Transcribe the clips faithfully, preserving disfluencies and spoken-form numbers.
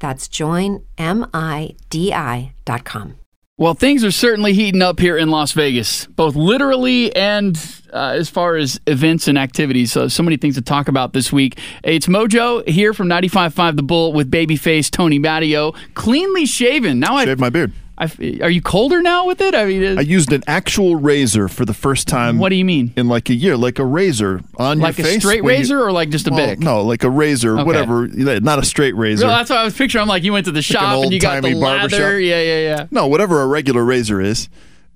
That's join midi dot com. Well, things are certainly heating up here in Las Vegas, both literally and uh, as far as events and activities. So, so many things to talk about this week. It's Mojo here from ninety-five point five The Bull with babyface Tony Matteo, cleanly shaven. Now I shaved my beard. I, are you colder now with it? I mean, I used an actual razor for the first time. What do you mean? In like a year, like a razor on like your face. Like a straight razor you, or like just a well, big? No, like a razor, okay. Whatever. Not a straight razor. No, that's what I was picturing. I'm like, you went to the shop like an and you got the lather. Shop. Yeah, yeah, yeah. No, whatever a regular razor is.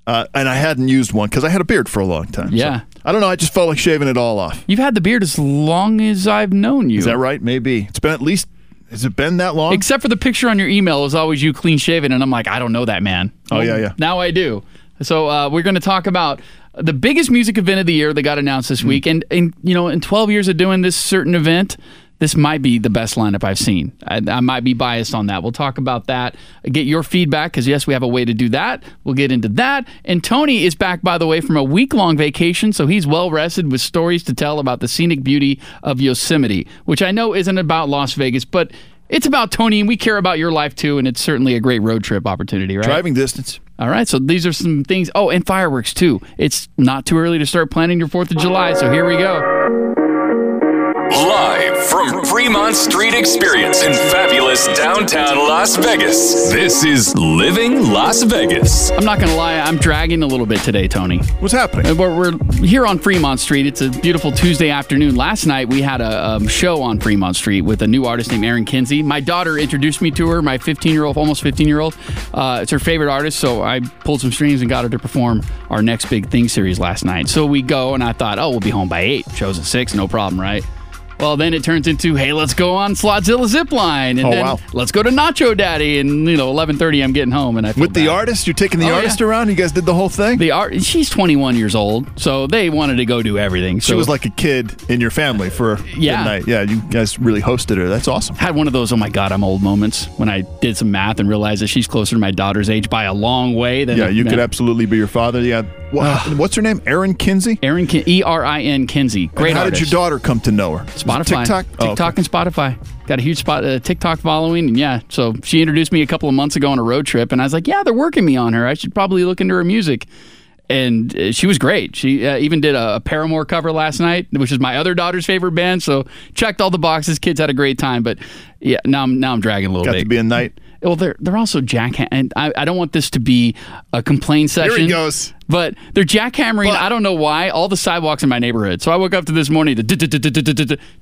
Uh, and I hadn't used one because I had a beard for a long time. Yeah. So, I don't know. I just felt like shaving it all off. You've had the beard as long as I've known you. Is that right? Maybe. It's been at least... Has it been that long? Except for the picture on your email is always you clean shaven, and I'm like, I don't know that man. Oh, yeah, yeah. Now I do. So uh, we're going to talk about the biggest music event of the year that got announced this mm-hmm. week, and, and you know, in twelve years of doing this certain event, this might be the best lineup I've seen. I, I might be biased on that. We'll talk about that. Get your feedback, because yes, we have a way to do that. We'll get into that. And Tony is back, by the way, from a week-long vacation, so he's well-rested with stories to tell about the scenic beauty of Yosemite, which I know isn't about Las Vegas, but it's about Tony, and we care about your life, too, and it's certainly a great road trip opportunity, right? Driving distance. All right, so these are some things. Oh, and fireworks, too. It's not too early to start planning your fourth of July, so here we go. Live from Fremont Street Experience in fabulous downtown Las Vegas, this is Living Las Vegas. I'm not going to lie, I'm dragging a little bit today, Tony. What's happening? We're, we're here on Fremont Street. It's a beautiful Tuesday afternoon. Last night, we had a um, show on Fremont Street with a new artist named Erin Kinsey. My daughter introduced me to her, my fifteen-year-old, almost fifteen-year-old. Uh, it's her favorite artist, so I pulled some strings and got her to perform our Next Big Thing series last night. So we go, and I thought, oh, we'll be home by eight. Show's at six, no problem, right? Well, then it turns into, hey, let's go on Slotzilla Zipline, and oh, then wow. Let's go to Nacho Daddy, and you know, eleven thirty, I'm getting home, and I feel with bad. The artist, you're taking the oh, artist yeah. around. You guys did the whole thing. The art, she's twenty-one years old, so they wanted to go do everything. So. She was like a kid in your family for a yeah. night. Yeah, you guys really hosted her. That's awesome. Had one of those, oh my God, I'm old moments when I did some math and realized that she's closer to my daughter's age by a long way. Than yeah, you could absolutely be your father. Yeah. What, what's her name? Erin Kinsey? Erin Kin- E R I N Kinsey. Great and how artist. Did your daughter come to know her? Spotify. TikTok? Oh, TikTok okay. and Spotify. Got a huge spot, uh, TikTok following. And yeah, so she introduced me a couple of months ago on a road trip. And I was like, yeah, they're working me on her. I should probably look into her music. And uh, she was great. She uh, even did a, a Paramore cover last night, which is my other daughter's favorite band. So checked all the boxes. Kids had a great time. But yeah, now I'm, now I'm dragging a little Got bit. Got to be a night. Well, they're they're also jackhammering, and I, I don't want this to be a complaint session. Here he goes. But they're jackhammering, but, I don't know why, all the sidewalks in my neighborhood. So I woke up to this morning, to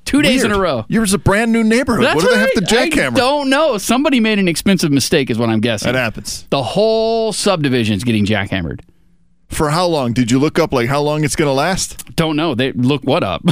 two days in a row. Yours is a brand new neighborhood. What do they have to jackhammer? I don't know. Somebody made an expensive mistake is what I'm guessing. That happens. The whole subdivision is getting jackhammered. For how long? Did you look up like how long it's going to last? Don't know. They look what up?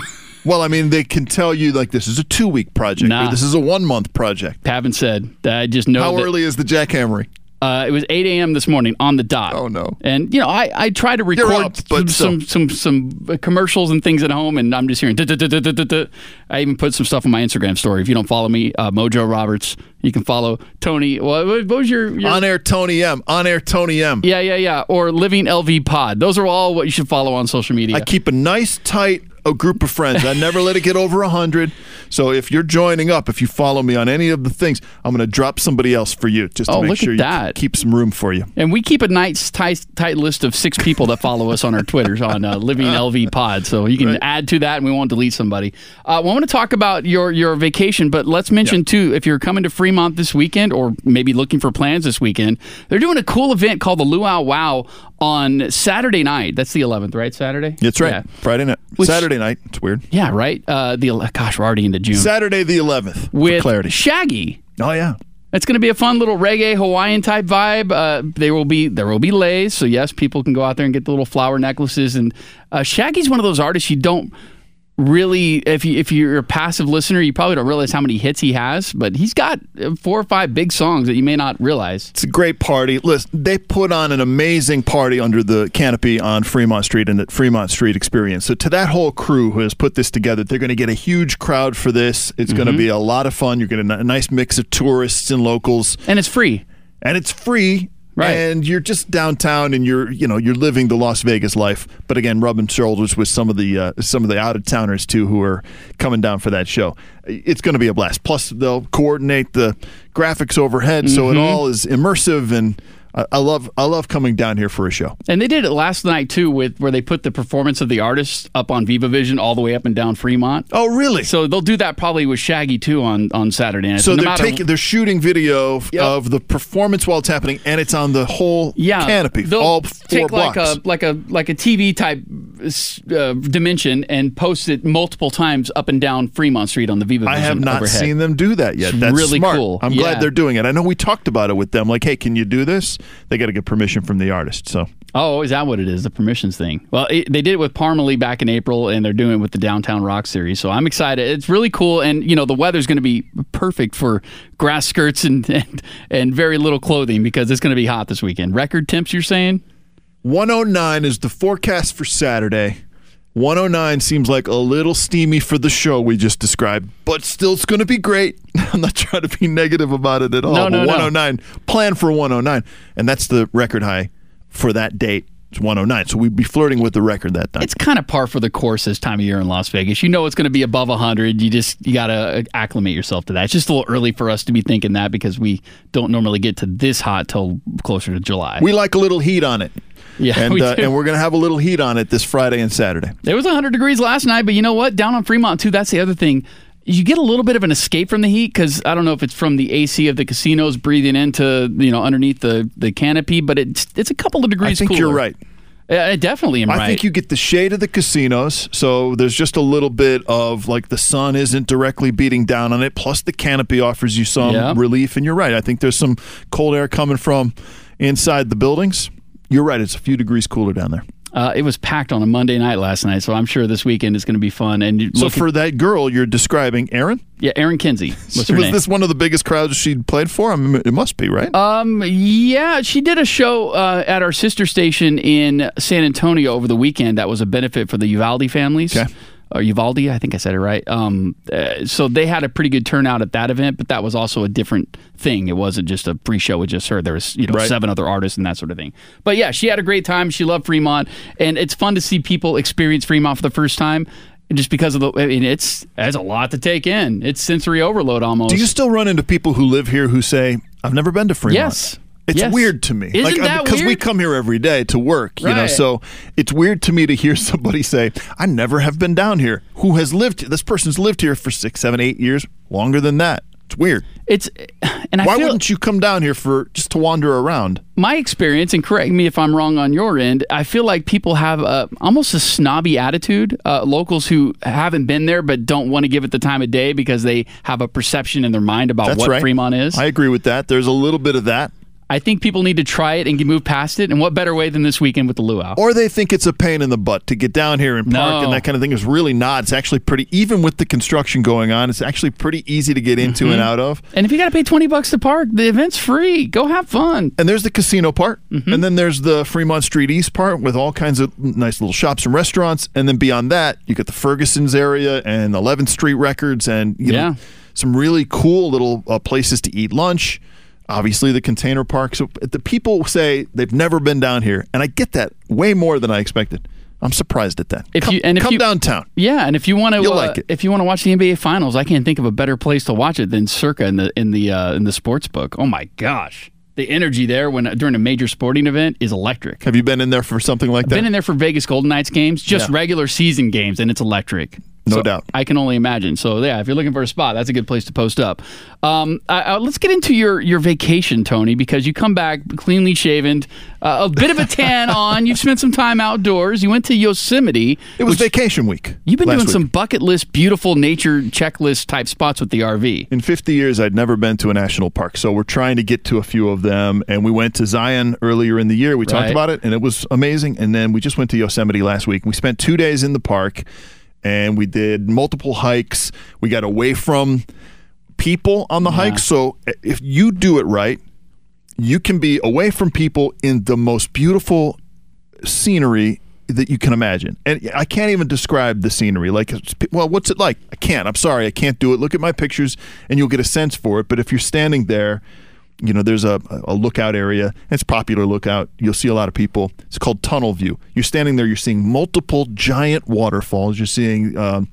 Well, I mean, they can tell you, like, this is a two-week project. Nah. Or this is a one-month project. Haven't said. I just know. How that- early is the jackhammering? Uh, it was eight a.m. this morning on the dot. Oh, no. And, you know, I, I try to record up, some, some, some some commercials and things at home, and I'm just hearing... Duh, duh, duh, duh, duh, duh. I even put some stuff on my Instagram story. If you don't follow me, uh, Mojo Roberts, you can follow Tony... What, what was your, your... On Air Tony M. On Air Tony M. Yeah, yeah, yeah. Or Living L V Pod. Those are all what you should follow on social media. I keep a nice, tight... a group of friends. I never let it get over one hundred. So if you're joining up, if you follow me on any of the things, I'm going to drop somebody else for you just to oh, make sure you that. keep some room for you. And we keep a nice tight, tight list of six people that follow us on our Twitters on uh, Living L V Pod. So you can right. add to that, and we won't delete somebody. Uh, well, I want to talk about your, your vacation, but let's mention, yep. too, if you're coming to Fremont this weekend or maybe looking for plans this weekend, they're doing a cool event called the Luau Wow on Saturday night. That's the eleventh, right? Saturday? That's right. Yeah. Friday night. Which, Saturday night. It's weird. Yeah, right? Uh, the Gosh, we're already into June. Saturday the eleventh, with for clarity. Shaggy. Oh, yeah. It's going to be a fun little reggae, Hawaiian-type vibe. Uh, there will be there will be leis, so yes, people can go out there and get the little flower necklaces. And uh, Shaggy's one of those artists you don't really, if, you, if you're a passive listener, you probably don't realize how many hits he has, but he's got four or five big songs that you may not realize. It's a great party. Listen, they put on an amazing party under the canopy on Fremont Street and at Fremont Street Experience. So to that whole crew who has put this together, they're going to get a huge crowd for this. It's mm-hmm. going to be a lot of fun. You're going to get a nice mix of tourists and locals. And it's free. And it's free. Right. And you're just downtown, and you're you know you're living the Las Vegas life, but again, rubbing shoulders with some of the uh, some of the out of towners too, who are coming down for that show. It's going to be a blast. Plus, they'll coordinate the graphics overhead, mm-hmm. so it all is immersive, and I, I love I love coming down here for a show. And they did it last night too, with where they put the performance of the artists up on Viva Vision all the way up and down Fremont. Oh, really? So they'll do that probably with Shaggy too on, on Saturday night. So, so they're no taking they're shooting video yep. of the performance while it's happening, and it's on the whole yeah, canopy, all four take blocks. Like a like a like a T V type uh, dimension, and post it multiple times up and down Fremont Street on the Viva Vision. I have not overhead. seen them do that yet. It's That's really smart. cool. I'm yeah. glad they're doing it. I know we talked about it with them. Like, hey, can you do this? They got to get permission from the artist. So. Oh, is that what it is? The permissions thing. Well, it, they did it with Parmalee back in April, and they're doing it with the Downtown Rock series. So I'm excited. It's really cool, and you know the weather's going to be perfect for grass skirts and, and and very little clothing because it's going to be hot this weekend. Record temps, you're saying? one oh nine is the forecast for Saturday. one oh nine seems like a little steamy for the show we just described, but still it's going to be great. I'm not trying to be negative about it at all. No, no, but one oh nine, no. Plan for one oh nine, and that's the record high for that date. It's one oh nine, so we'd be flirting with the record that night. It's kind of par for the course this time of year in Las Vegas. You know it's going to be above one hundred. You just you got to acclimate yourself to that. It's just a little early for us to be thinking that because we don't normally get to this hot till closer to July. We like a little heat on it. Yeah, and, we uh, and we're going to have a little heat on it this Friday and Saturday. It was one hundred degrees last night, but you know what? Down on Fremont, too, that's the other thing. You get a little bit of an escape from the heat because I don't know if it's from the A C of the casinos breathing into, you know, underneath the, the canopy, but it's, it's a couple of degrees cooler. I think cooler. You're right. I definitely am I right. I think you get the shade of the casinos, so there's just a little bit of, like, the sun isn't directly beating down on it, plus the canopy offers you some yeah. relief, and you're right. I think there's some cold air coming from inside the buildings. You're right. It's a few degrees cooler down there. Uh, it was packed on a Monday night last night, so I'm sure this weekend is going to be fun. And so for that girl you're describing, Erin? Yeah, Erin Kinsey. What's her was name? This one of the biggest crowds she'd played for? I mean, it must be, right? Um, yeah, she did a show uh, at our sister station in San Antonio over the weekend that was a benefit for the Uvalde families. Okay. Or Uvalde, I think I said it right. Um, uh, so they had a pretty good turnout at that event, but that was also a different thing. It wasn't just a pre-show with just her. There was you know right. seven other artists and that sort of thing. But yeah, she had a great time. She loved Fremont, and it's fun to see people experience Fremont for the first time. Just because of the, I mean, it's that's a lot to take in. It's sensory overload almost. Do you still run into people who live here who say, "I've never been to Fremont"? Yes. It's yes. weird to me. Isn't like, that because weird? We come here every day to work, you right. know, so it's weird to me to hear somebody say, I never have been down here. Who has lived here? This person's lived here for six, seven, eight years, longer than that. It's weird. It's, and I Why feel, wouldn't you come down here for just to wander around? My experience, and correct me if I'm wrong on your end, I feel like people have a, almost a snobby attitude. Uh, locals who haven't been there but don't want to give it the time of day because they have a perception in their mind about That's what right. Fremont is. I agree with that. There's a little bit of that. I think people need to try it and move past it. And what better way than this weekend with the luau? Or they think it's a pain in the butt to get down here and park no. and that kind of thing. It's really not. It's actually pretty, even with the construction going on, it's actually pretty easy to get into mm-hmm. and out of. And if you got to pay twenty bucks to park, the event's free. Go have fun. And there's the casino part. Mm-hmm. And then there's the Fremont Street East part with all kinds of nice little shops and restaurants. And then beyond that, you got the Ferguson's area and eleventh Street Records and you yeah. know, some really cool little uh, places to eat lunch. Obviously, the container park. So the people say they've never been down here, and I get that way more than I expected. I'm surprised at that. If come you, and if come you, downtown. Yeah, and if you want to, uh, like if you want to watch the N B A Finals, I can't think of a better place to watch it than Circa in the in the uh, in the sports book. Oh my gosh, the energy there when during a major sporting event is electric. Have you been in there for something like I've that? Been in there for Vegas Golden Knights games, just yeah. regular season games, and it's electric. No so doubt. I can only imagine. So, yeah, if you're looking for a spot, that's a good place to post up. Um, I, I, let's get into your, your vacation, Tony, because you come back cleanly shaven, uh, a bit of a tan on. You've spent some time outdoors. You went to Yosemite. It was which, vacation week. You've been doing week. some bucket list, beautiful nature checklist type spots with the R V. In fifty years, I'd never been to a national park, so we're trying to get to a few of them. And we went to Zion earlier in the year. We right. talked about it, and it was amazing. And then we just went to Yosemite last week. We spent two days in the park. And we did multiple hikes. We got away from people on the yeah. hike. So if you do it right, you can be away from people in the most beautiful scenery that you can imagine. And I can't even describe the scenery. Like, well, what's it like? I can't. I'm sorry. I can't do it. Look at my pictures and you'll get a sense for it. But if you're standing there, you know, there's a, a lookout area. It's a popular lookout. You'll see a lot of people. It's called Tunnel View. You're standing there. You're seeing multiple giant waterfalls. You're seeing... Um,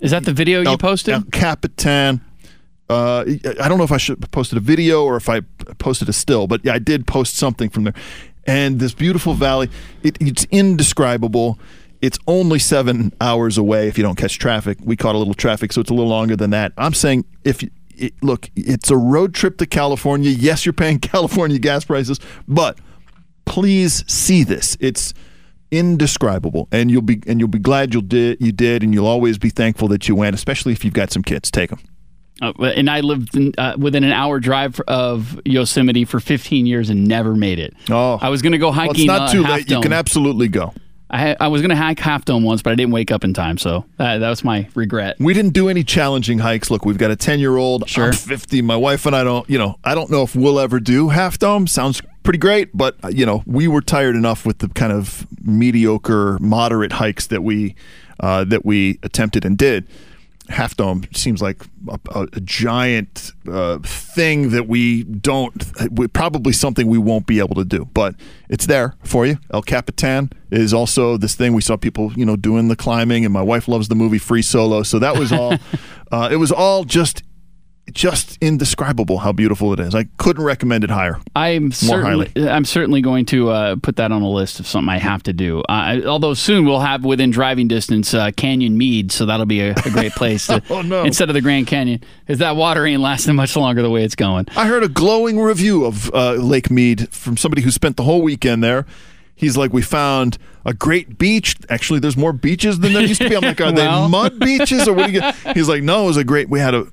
Is that the video El, you posted? El Capitan. Uh, I don't know if I should posted a video or if I posted a still, but yeah, I did post something from there. And this beautiful valley, it, it's indescribable. It's only seven hours away if you don't catch traffic. We caught a little traffic, so it's a little longer than that. I'm saying if you... It, look, it's a road trip to California. Yes, you're paying California gas prices, but please see this. It's indescribable, and you'll be and you'll be glad you did. You did, and you'll always be thankful that you went. Especially if you've got some kids, take them. Uh, and I lived in, uh, within an hour drive of Yosemite for fifteen years and never made it. Oh, I was going to go hiking. Well, it's not too late. You can absolutely go. I, I was going to hike Half Dome once, but I didn't wake up in time, so that, that was my regret. We didn't do any challenging hikes. Look, we've got a ten-year-old, sure. I'm fifty. My wife and I don't, you know, I don't know if we'll ever do Half Dome. Sounds pretty great, but, you know, we were tired enough with the kind of mediocre, moderate hikes that we uh, that we attempted and did. Half Dome seems like a, a giant uh, thing that we don't, we, probably something we won't be able to do, but it's there for you. El Capitan is also this thing. We saw people, you know, doing the climbing, and my wife loves the movie Free Solo, so that was all, uh, it was all just Just indescribable how beautiful it is. I couldn't recommend it higher. I'm certainly, I'm certainly going to uh, put that on a list of something I have to do. Uh, although soon we'll have within driving distance uh, Canyon Mead, so that'll be a, a great place to, oh, no. instead of the Grand Canyon, because that water ain't lasting much longer the way it's going. I heard a glowing review of uh, Lake Mead from somebody who spent the whole weekend there. He's like, we found a great beach. Actually, there's more beaches than there used to be. I'm like, are well, they mud beaches or what do you get? He's like, no, it was a great. We had a.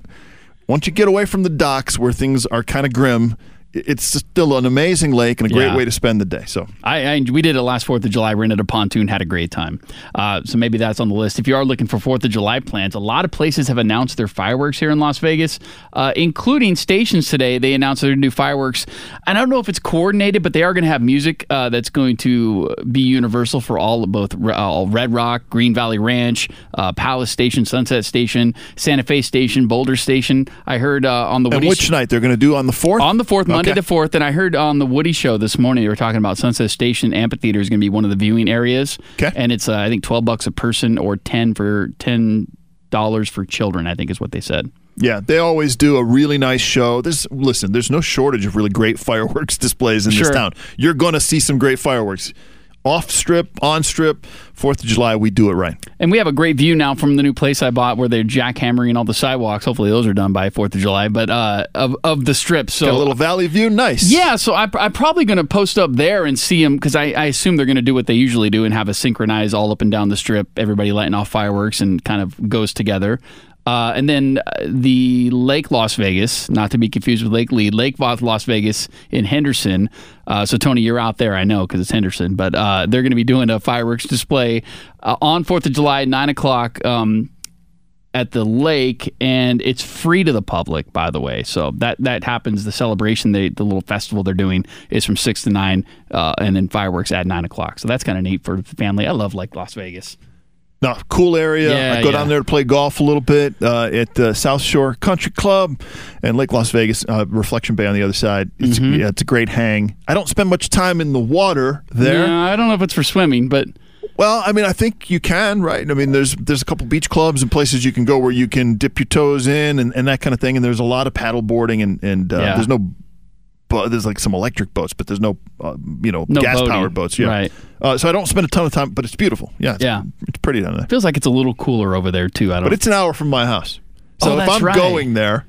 Once you get away from the docks where things are kind of grim, it's still an amazing lake and a great yeah. way to spend the day. So I, I we did it last fourth of July, rented a pontoon, had a great time. Uh, so maybe that's on the list. If you are looking for fourth of July plans, a lot of places have announced their fireworks here in Las Vegas, uh, including stations today. They announced their new fireworks. And I don't know if it's coordinated, but they are going to have music uh, that's going to be universal for all, both uh, all Red Rock, Green Valley Ranch, uh, Palace Station, Sunset Station, Santa Fe Station, Boulder Station. I heard uh, on the Woody... And which sh- night? They're going to do on the fourth? On the fourth, Monday. Okay. the fourth, and I heard on the Woody show this morning, they were talking about Sunset Station Amphitheater is going to be one of the viewing areas. Okay. And it's, uh, I think, twelve bucks a person or ten dollars for children, I think is what they said. Yeah, they always do a really nice show. There's, listen, there's no shortage of really great fireworks displays in sure. this town. You're going to see some great fireworks. Off strip, on strip, fourth of July, we do it right. And we have a great view now from the new place I bought where they're jackhammering all the sidewalks. Hopefully those are done by fourth of July, but uh, of, of the strip. So got a little valley view, nice. Yeah, so I, I'm probably going to post up there and see them because I, I assume they're going to do what they usually do and have a synchronize all up and down the strip, everybody lighting off fireworks and kind of goes together. Uh, and then uh, the Lake Las Vegas, not to be confused with Lake Mead, Lake Las Vegas in Henderson. Uh, so, Tony, you're out there, I know, because it's Henderson. But uh, they're going to be doing a fireworks display uh, on fourth of July, nine o'clock um, at the lake. And it's free to the public, by the way. So that, that happens. The celebration, they, the little festival they're doing is from six to nine, uh, and then fireworks at nine o'clock. So that's kind of neat for the family. I love Lake Las Vegas. No, cool area. Yeah, I go yeah. down there to play golf a little bit uh, at uh, South Shore Country Club and Lake Las Vegas, uh, Reflection Bay on the other side. It's, mm-hmm. yeah, it's a great hang. I don't spend much time in the water there. No, I don't know if it's for swimming, but... Well, I mean, I think you can, right? I mean, there's there's a couple beach clubs and places you can go where you can dip your toes in and, and that kind of thing, and there's a lot of paddle boarding, and, and uh, yeah. there's no... But there's like some electric boats, but there's no, uh, you know, no gas-powered boats. Yeah. Right. Uh, so I don't spend a ton of time, but it's beautiful. Yeah. It's, yeah. It's pretty down there. Feels like it's a little cooler over there too. I don't. But it's an hour from my house, so oh, if I'm right. going there,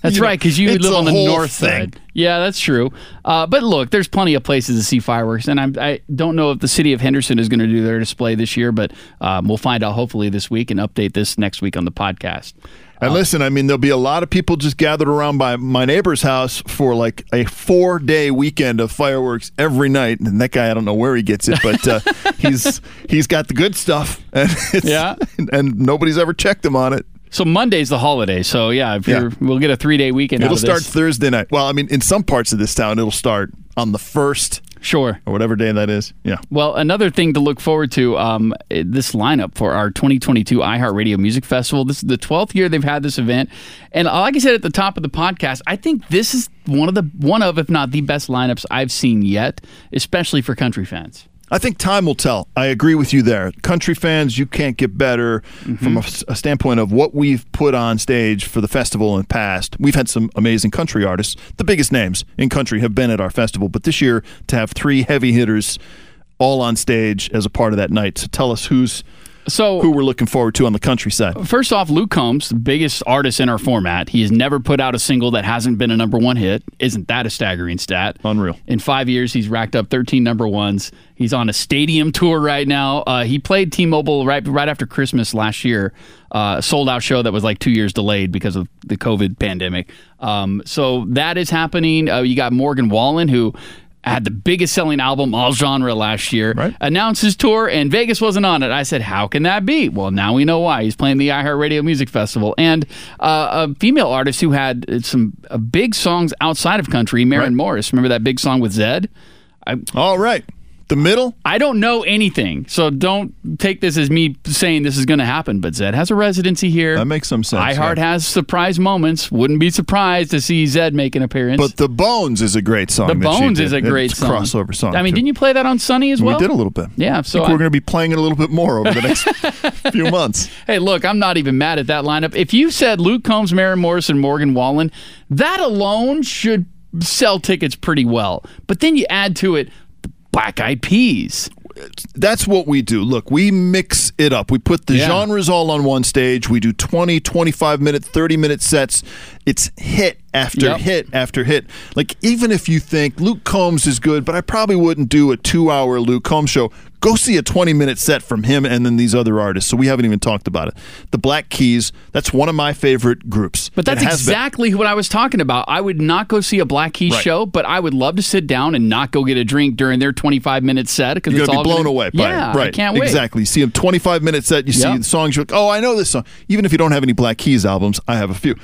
that's right, because you, know, you live on the north thing. side. Yeah, that's true. Uh, but look, there's plenty of places to see fireworks, and I'm, I don't know if the city of Henderson is going to do their display this year, but um, we'll find out hopefully this week and update this next week on the podcast. And listen, I mean, there'll be a lot of people just gathered around by my neighbor's house for like a four-day weekend of fireworks every night. And that guy, I don't know where he gets it, but uh, he's he's got the good stuff. And it's, yeah. and nobody's ever checked him on it. So Monday's the holiday. So, yeah, if you're, yeah. we'll get a three-day weekend out of this. It'll start Thursday night. Well, I mean, in some parts of this town, it'll start on the first. Sure. Or whatever day that is. Yeah. Well, another thing to look forward to, um, this lineup for our twenty twenty-two iHeartRadio Music Festival. This is the twelfth year they've had this event. And like I said at the top of the podcast, I think this is one of, the one of if not the best lineups I've seen yet, especially for country fans. I think time will tell. I agree with you there. Country fans, you can't get better mm-hmm. from a, a standpoint of what we've put on stage for the festival in the past. We've had some amazing country artists. The biggest names in country have been at our festival, but this year to have three heavy hitters all on stage as a part of that night. So tell us who's... So, who we're looking forward to on the countryside. First off, Luke Combs, the biggest artist in our format. He has never put out a single that hasn't been a number one hit. Isn't that a staggering stat? Unreal. In five years, he's racked up thirteen number ones. He's on a stadium tour right now. Uh, he played T-Mobile right, right after Christmas last year. Uh, sold-out show that was like two years delayed because of the COVID pandemic. Um, so that is happening. Uh, you got Morgan Wallen, who... had the biggest selling album all genre last year, right. announced his tour, and Vegas wasn't on it. I said, how can that be? Well, now we know why. He's playing the iHeartRadio Music Festival. And uh, a female artist who had some uh, big songs outside of country, Maren right. Morris. Remember that big song with Zedd? I, all right. The middle? I don't know anything, so don't take this as me saying this is going to happen, but Zedd has a residency here. That makes some sense. iHeart yeah. has surprise moments. Wouldn't be surprised to see Zedd make an appearance. But The Bones is a great song. The Bones is a great it's song. A crossover song. I mean, too. Didn't you play that on Sunny as well? We did a little bit. Yeah. So I think I, we're going to be playing it a little bit more over the next few months. Hey, look, I'm not even mad at that lineup. If you said Luke Combs, Maren Morris, and Morgan Wallen, that alone should sell tickets pretty well. But then you add to it Black Eyed Peas. That's what we do. Look, we mix it up. We put the yeah. genres all on one stage. We do twenty, twenty-five minute, thirty minute sets. It's hit after yep. hit after hit. Like, even if you think Luke Combs is good, but I probably wouldn't do a two-hour Luke Combs show, go see a twenty minute set from him and then these other artists. So we haven't even talked about it. The Black Keys, that's one of my favorite groups. But that's exactly been. what I was talking about. I would not go see a Black Keys right. show, but I would love to sit down and not go get a drink during their twenty-five minute set. Because you're going to be blown gonna, away by yeah, it. Right. I can't wait. Exactly. You see a twenty-five minute set, you yep. see the songs, you're like, oh, I know this song. Even if you don't have any Black Keys albums, I have a few.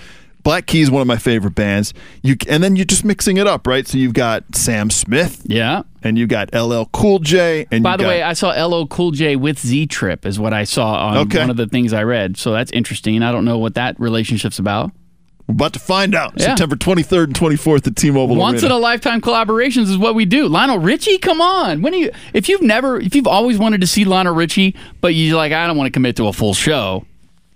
Black Keys, one of my favorite bands. You and then you're just mixing it up, right? So you've got Sam Smith, yeah, and you got L L Cool J. And by the got, way, I saw L L Cool J with Z Trip is what I saw on okay. one of the things I read. So that's interesting. I don't know what that relationship's about. We're about to find out. Yeah. September twenty-third and twenty-fourth at T-Mobile. Once Arena. In a lifetime collaborations is what we do. Lionel Richie, come on. When are you? If you've never, if you've always wanted to see Lionel Richie, but you're like, I don't want to commit to a full show.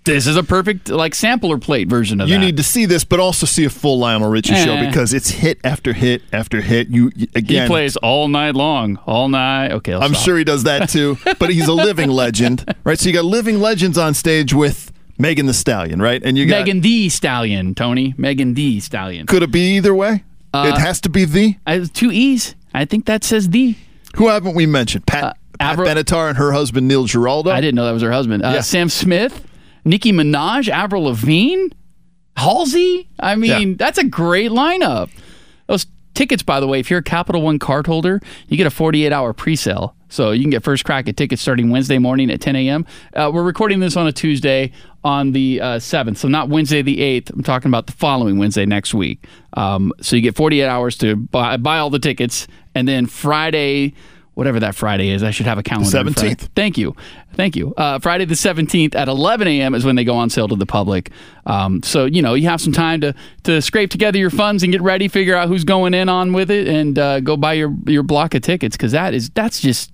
This is a perfect like sampler plate version of you that. You need to see this, but also see a full Lionel Richie eh. show because it's hit after hit after hit. You again, he plays all night long, all night. Okay, I'll I'm stop. sure he does that too. But he's a living legend, right? So you got living legends on stage with Megan Thee Stallion, right? And you got Megan Thee Stallion, Tony. Megan Thee Stallion. Could it be either way? Uh, it has to be the I, two E's. I think that says the. Who haven't we mentioned? Pat, uh, Pat Avro- Benatar and her husband Neil Giraldo. I didn't know that was her husband. Uh, yeah. Sam Smith. Nicki Minaj, Avril Lavigne, Halsey. I mean, yeah. that's a great lineup. Those tickets, by the way, if you're a Capital One card holder, you get a forty-eight hour presale. So you can get first crack at tickets starting Wednesday morning at ten a.m. Uh, we're recording this on a Tuesday on the uh, seventh. So not Wednesday the eighth. I'm talking about the following Wednesday next week. Um, so you get forty-eight hours to buy, buy all the tickets. And then Friday, whatever that Friday is, I should have a calendar. The seventeenth. Thank you. Thank you. Uh, Friday the seventeenth at eleven a.m. is when they go on sale to the public. Um, so, you know, you have some time to to scrape together your funds and get ready, figure out who's going in on with it, and uh, go buy your, your block of tickets, because that is, that's just...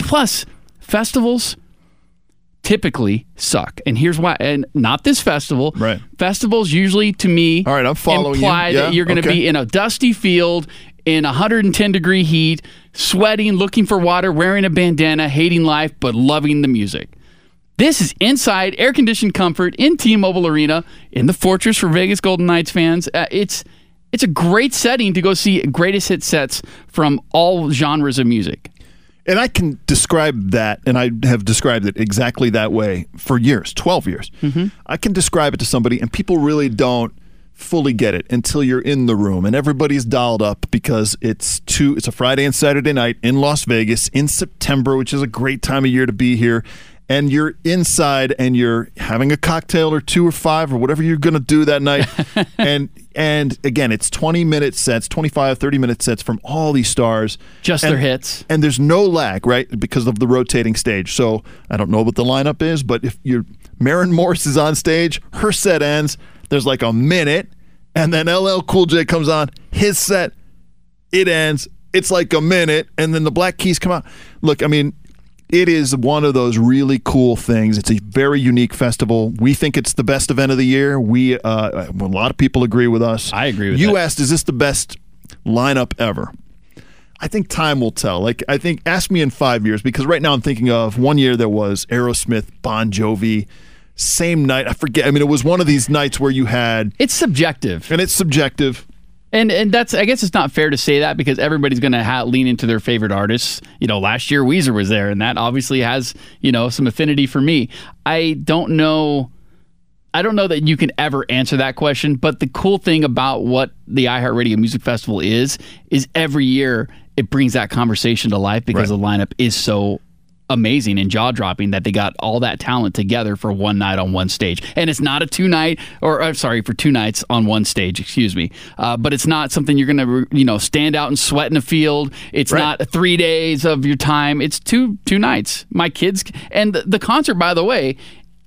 Plus, festivals typically suck, and here's why. And not this festival. Right. Festivals usually, to me, all right, I'm following imply you. Yeah, that you're going to okay. be in a dusty field in one hundred ten degree heat, sweating, looking for water, wearing a bandana, hating life, but loving the music. This is inside, air-conditioned comfort in T-Mobile Arena, in the Fortress for Vegas Golden Knights fans. Uh, it's it's a great setting to go see greatest hit sets from all genres of music. And I can describe that, and I have described it exactly that way for years, twelve years. Mm-hmm. I can describe it to somebody, and people really don't fully get it until you're in the room, and everybody's dialed up because it's two, it's a Friday and Saturday night in Las Vegas in September, which is a great time of year to be here, and you're inside, and you're having a cocktail or two or five or whatever you're going to do that night, and and again, it's twenty-minute sets, twenty-five, thirty-minute sets from all these stars. Just and, their hits. And there's no lag, right, because of the rotating stage. So I don't know what the lineup is, but if you're Maren Morris is on stage, her set ends, there's like a minute, and then L L Cool J comes on, his set, it ends, it's like a minute, and then the Black Keys come out. Look, I mean... It is one of those really cool things. It's a very unique festival. We think it's the best event of the year. We uh, a lot of people agree with us. I agree with you that. You asked, is this the best lineup ever? I think time will tell. Like I think, ask me in five years, because right now I'm thinking of one year there was Aerosmith, Bon Jovi, same night. I forget. I mean, it was one of these nights where you had... It's subjective. And it's subjective. And and that's, I guess it's not fair to say that, because everybody's going to ha- lean into their favorite artists. You know, last year Weezer was there, and that obviously has, you know, some affinity for me. I don't know, I don't know that you can ever answer that question, but the cool thing about what the iHeartRadio Music Festival is, is every year it brings that conversation to life, because right. the lineup is so amazing and jaw-dropping that they got all that talent together for one night on one stage. And it's not a two-night, or I'm sorry, for two nights on one stage, excuse me. Uh, but it's not something you're going to, you know, stand out and sweat in a field. It's right. not three days of your time. It's two two nights. My kids, and the, the concert, by the way,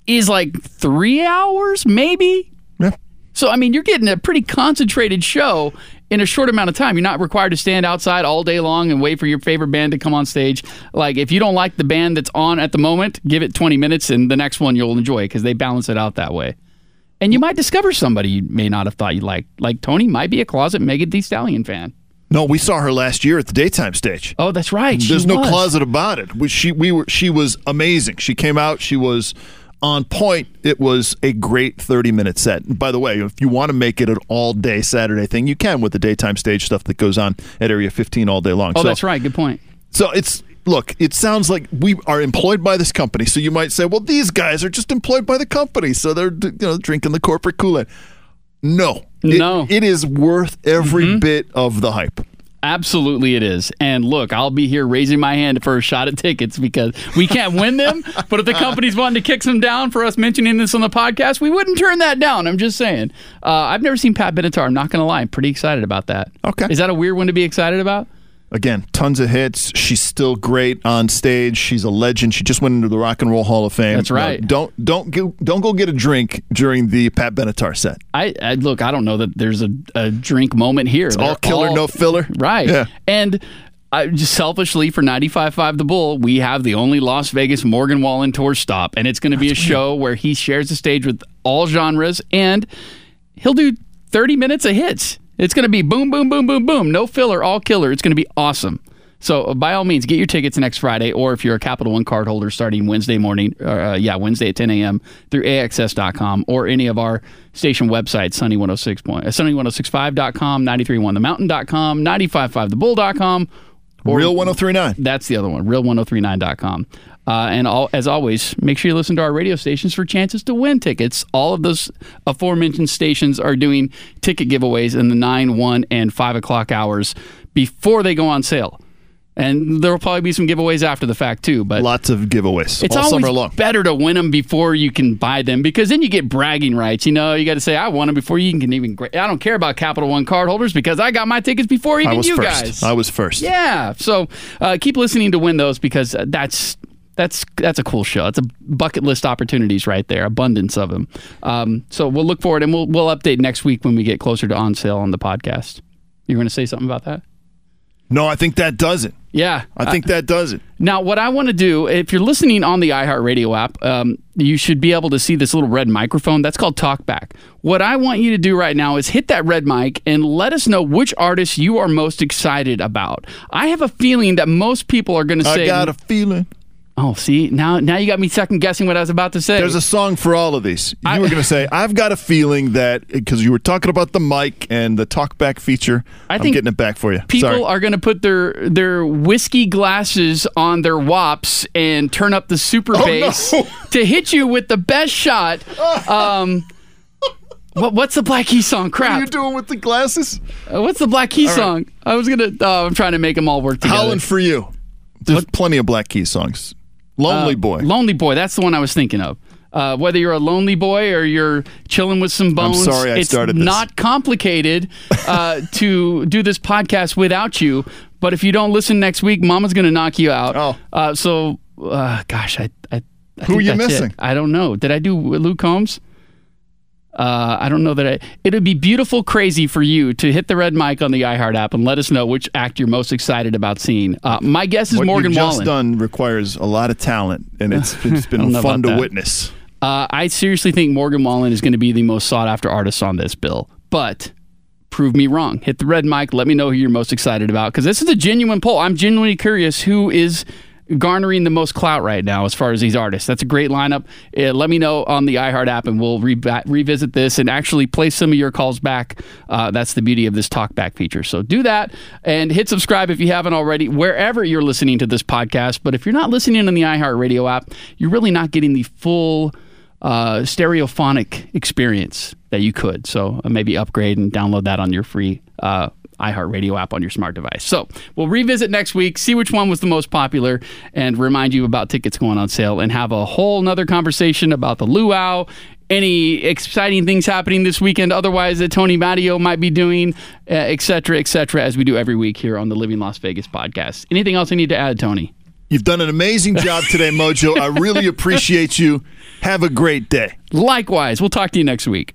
is like three hours, maybe? Yeah. So, I mean, you're getting a pretty concentrated show in a short amount of time. You're not required to stand outside all day long and wait for your favorite band to come on stage. Like, if you don't like the band that's on at the moment, give it twenty minutes, and the next one you'll enjoy, because they balance it out that way. And you might discover somebody you may not have thought you liked. Like, Tony might be a closet Megan Thee Stallion fan. No, we saw her last year at the daytime stage. Oh, that's right. She There's was. no closet about it. She, we were, she was amazing. She came out. She was... on point. It was a great thirty-minute set. And by the way, if you want to make it an all-day Saturday thing, you can with the daytime stage stuff that goes on at Area fifteen all day long. Oh, so, that's right. Good point. So it's, look, it sounds like we are employed by this company. So you might say, well, these guys are just employed by the company, so they're, you know, drinking the corporate Kool-Aid. No. It, no. It is worth every mm-hmm. bit of the hype. Absolutely it is. And look, I'll be here raising my hand for a shot at tickets, because we can't win them, but if the company's wanting to kick some down for us mentioning this on the podcast, we wouldn't turn that down. I'm just saying. Uh, I've never seen Pat Benatar. I'm not going to lie. I'm pretty excited about that. Okay. Is that a weird one to be excited about? Again, tons of hits. She's still great on stage. She's a legend. She just went into the Rock and Roll Hall of Fame. That's right. Now, don't don't get, don't go get a drink during the Pat Benatar set. I, I look. I don't know that there's a, a drink moment here. It's all killer, all, no filler. Right. Yeah. And I, just selfishly, for ninety-five point five The Bull, we have the only Las Vegas Morgan Wallen tour stop, and it's going to be That's a weird. show where he shares the stage with all genres, and he'll do thirty minutes of hits. It's going to be boom, boom, boom, boom, boom. No filler, all killer. It's going to be awesome. So by all means, get your tickets next Friday, or if you're a Capital One card holder, starting Wednesday morning, uh, yeah, Wednesday at ten a.m. through A X S dot com or any of our station websites, Sunny one oh six point five dot com, ninety-three one the mountain dot com, ninety-five five the bull dot com, Or Real ten thirty-nine. That's the other one, real ten thirty-nine dot com. Uh, and all, as always, make sure you listen to our radio stations for chances to win tickets. All of those aforementioned stations are doing ticket giveaways in the nine, one, and five o'clock hours before they go on sale. And there will probably be some giveaways after the fact, too. But lots of giveaways. It's all always summer long. Better to win them before you can buy them, because then you get bragging rights. You know, you got to say, I won them before you can even... Gra- I don't care about Capital One cardholders because I got my tickets before even you first. guys. I was first. Yeah. So uh, keep listening to win those, because that's... That's that's a cool show. It's a bucket list opportunities right there, abundance of them. Um, so we'll look forward, and we'll we'll update next week when we get closer to on sale on the podcast. You were going to say something about that? No, I think that does it. Yeah. I think uh, that does it. Now, what I want to do, if you're listening on the iHeartRadio app, um, you should be able to see this little red microphone. That's called TalkBack. What I want you to do right now is hit that red mic and let us know which artists you are most excited about. I have a feeling that most people are going to say... I got a feeling... Oh, see, now now you got me second-guessing what I was about to say. There's a song for all of these. You I, were going to say, I've got a feeling that, because you were talking about the mic and the talkback feature, I think I'm getting it back for you. People Sorry. are going to put their their whiskey glasses on their W A Ps and turn up the super oh, bass no. to hit you with the best shot. Um, what, what's the Black Keys song? Crap. What are you doing with the glasses? Uh, what's the Black Keys all song? Right. I was going to, oh, I'm trying to make them all work together. Howlin' for You. There's what? Plenty of Black Keys songs. Lonely uh, Boy. Lonely Boy. That's the one I was thinking of. Uh, whether you're a lonely boy or you're chilling with some bones, I'm sorry I it's started this. Not complicated uh, to do this podcast without you. But if you don't listen next week, Mama's going to knock you out. Oh, uh, so uh, gosh, I. I, I Who think are you that's missing? It. I don't know. Did I do Luke Combs? Uh, I don't know that I, it'd be beautiful crazy for you to hit the red mic on the iHeart app and let us know which act you're most excited about seeing. Uh, my guess is what Morgan Wallen. What you've just done requires a lot of talent, and it's, it's been fun to that. witness. Uh, I seriously think Morgan Wallen is going to be the most sought-after artist on this bill, but prove me wrong. Hit the red mic. Let me know who you're most excited about, because this is a genuine poll. I'm genuinely curious who is garnering the most clout right now as far as these artists. That's a great lineup. Uh, let me know on the iHeart app, and we'll re- revisit this and actually play some of your calls back. Uh, that's the beauty of this talkback feature. So do that, and hit subscribe if you haven't already, wherever you're listening to this podcast. But if you're not listening on the iHeartRadio app, you're really not getting the full uh, stereophonic experience that you could. So uh, maybe upgrade and download that on your free uh iHeartRadio app on your smart device. So we'll revisit next week, see which one was the most popular, and remind you about tickets going on sale, and have a whole nother conversation about the luau, any exciting things happening this weekend otherwise that Tony Matteo might be doing, uh, et cetera, et cetera, as we do every week here on the Living Las Vegas podcast. Anything else I need to add, Tony? You've done an amazing job today, Mojo. I really appreciate you. Have a great day. Likewise. We'll talk to you next week.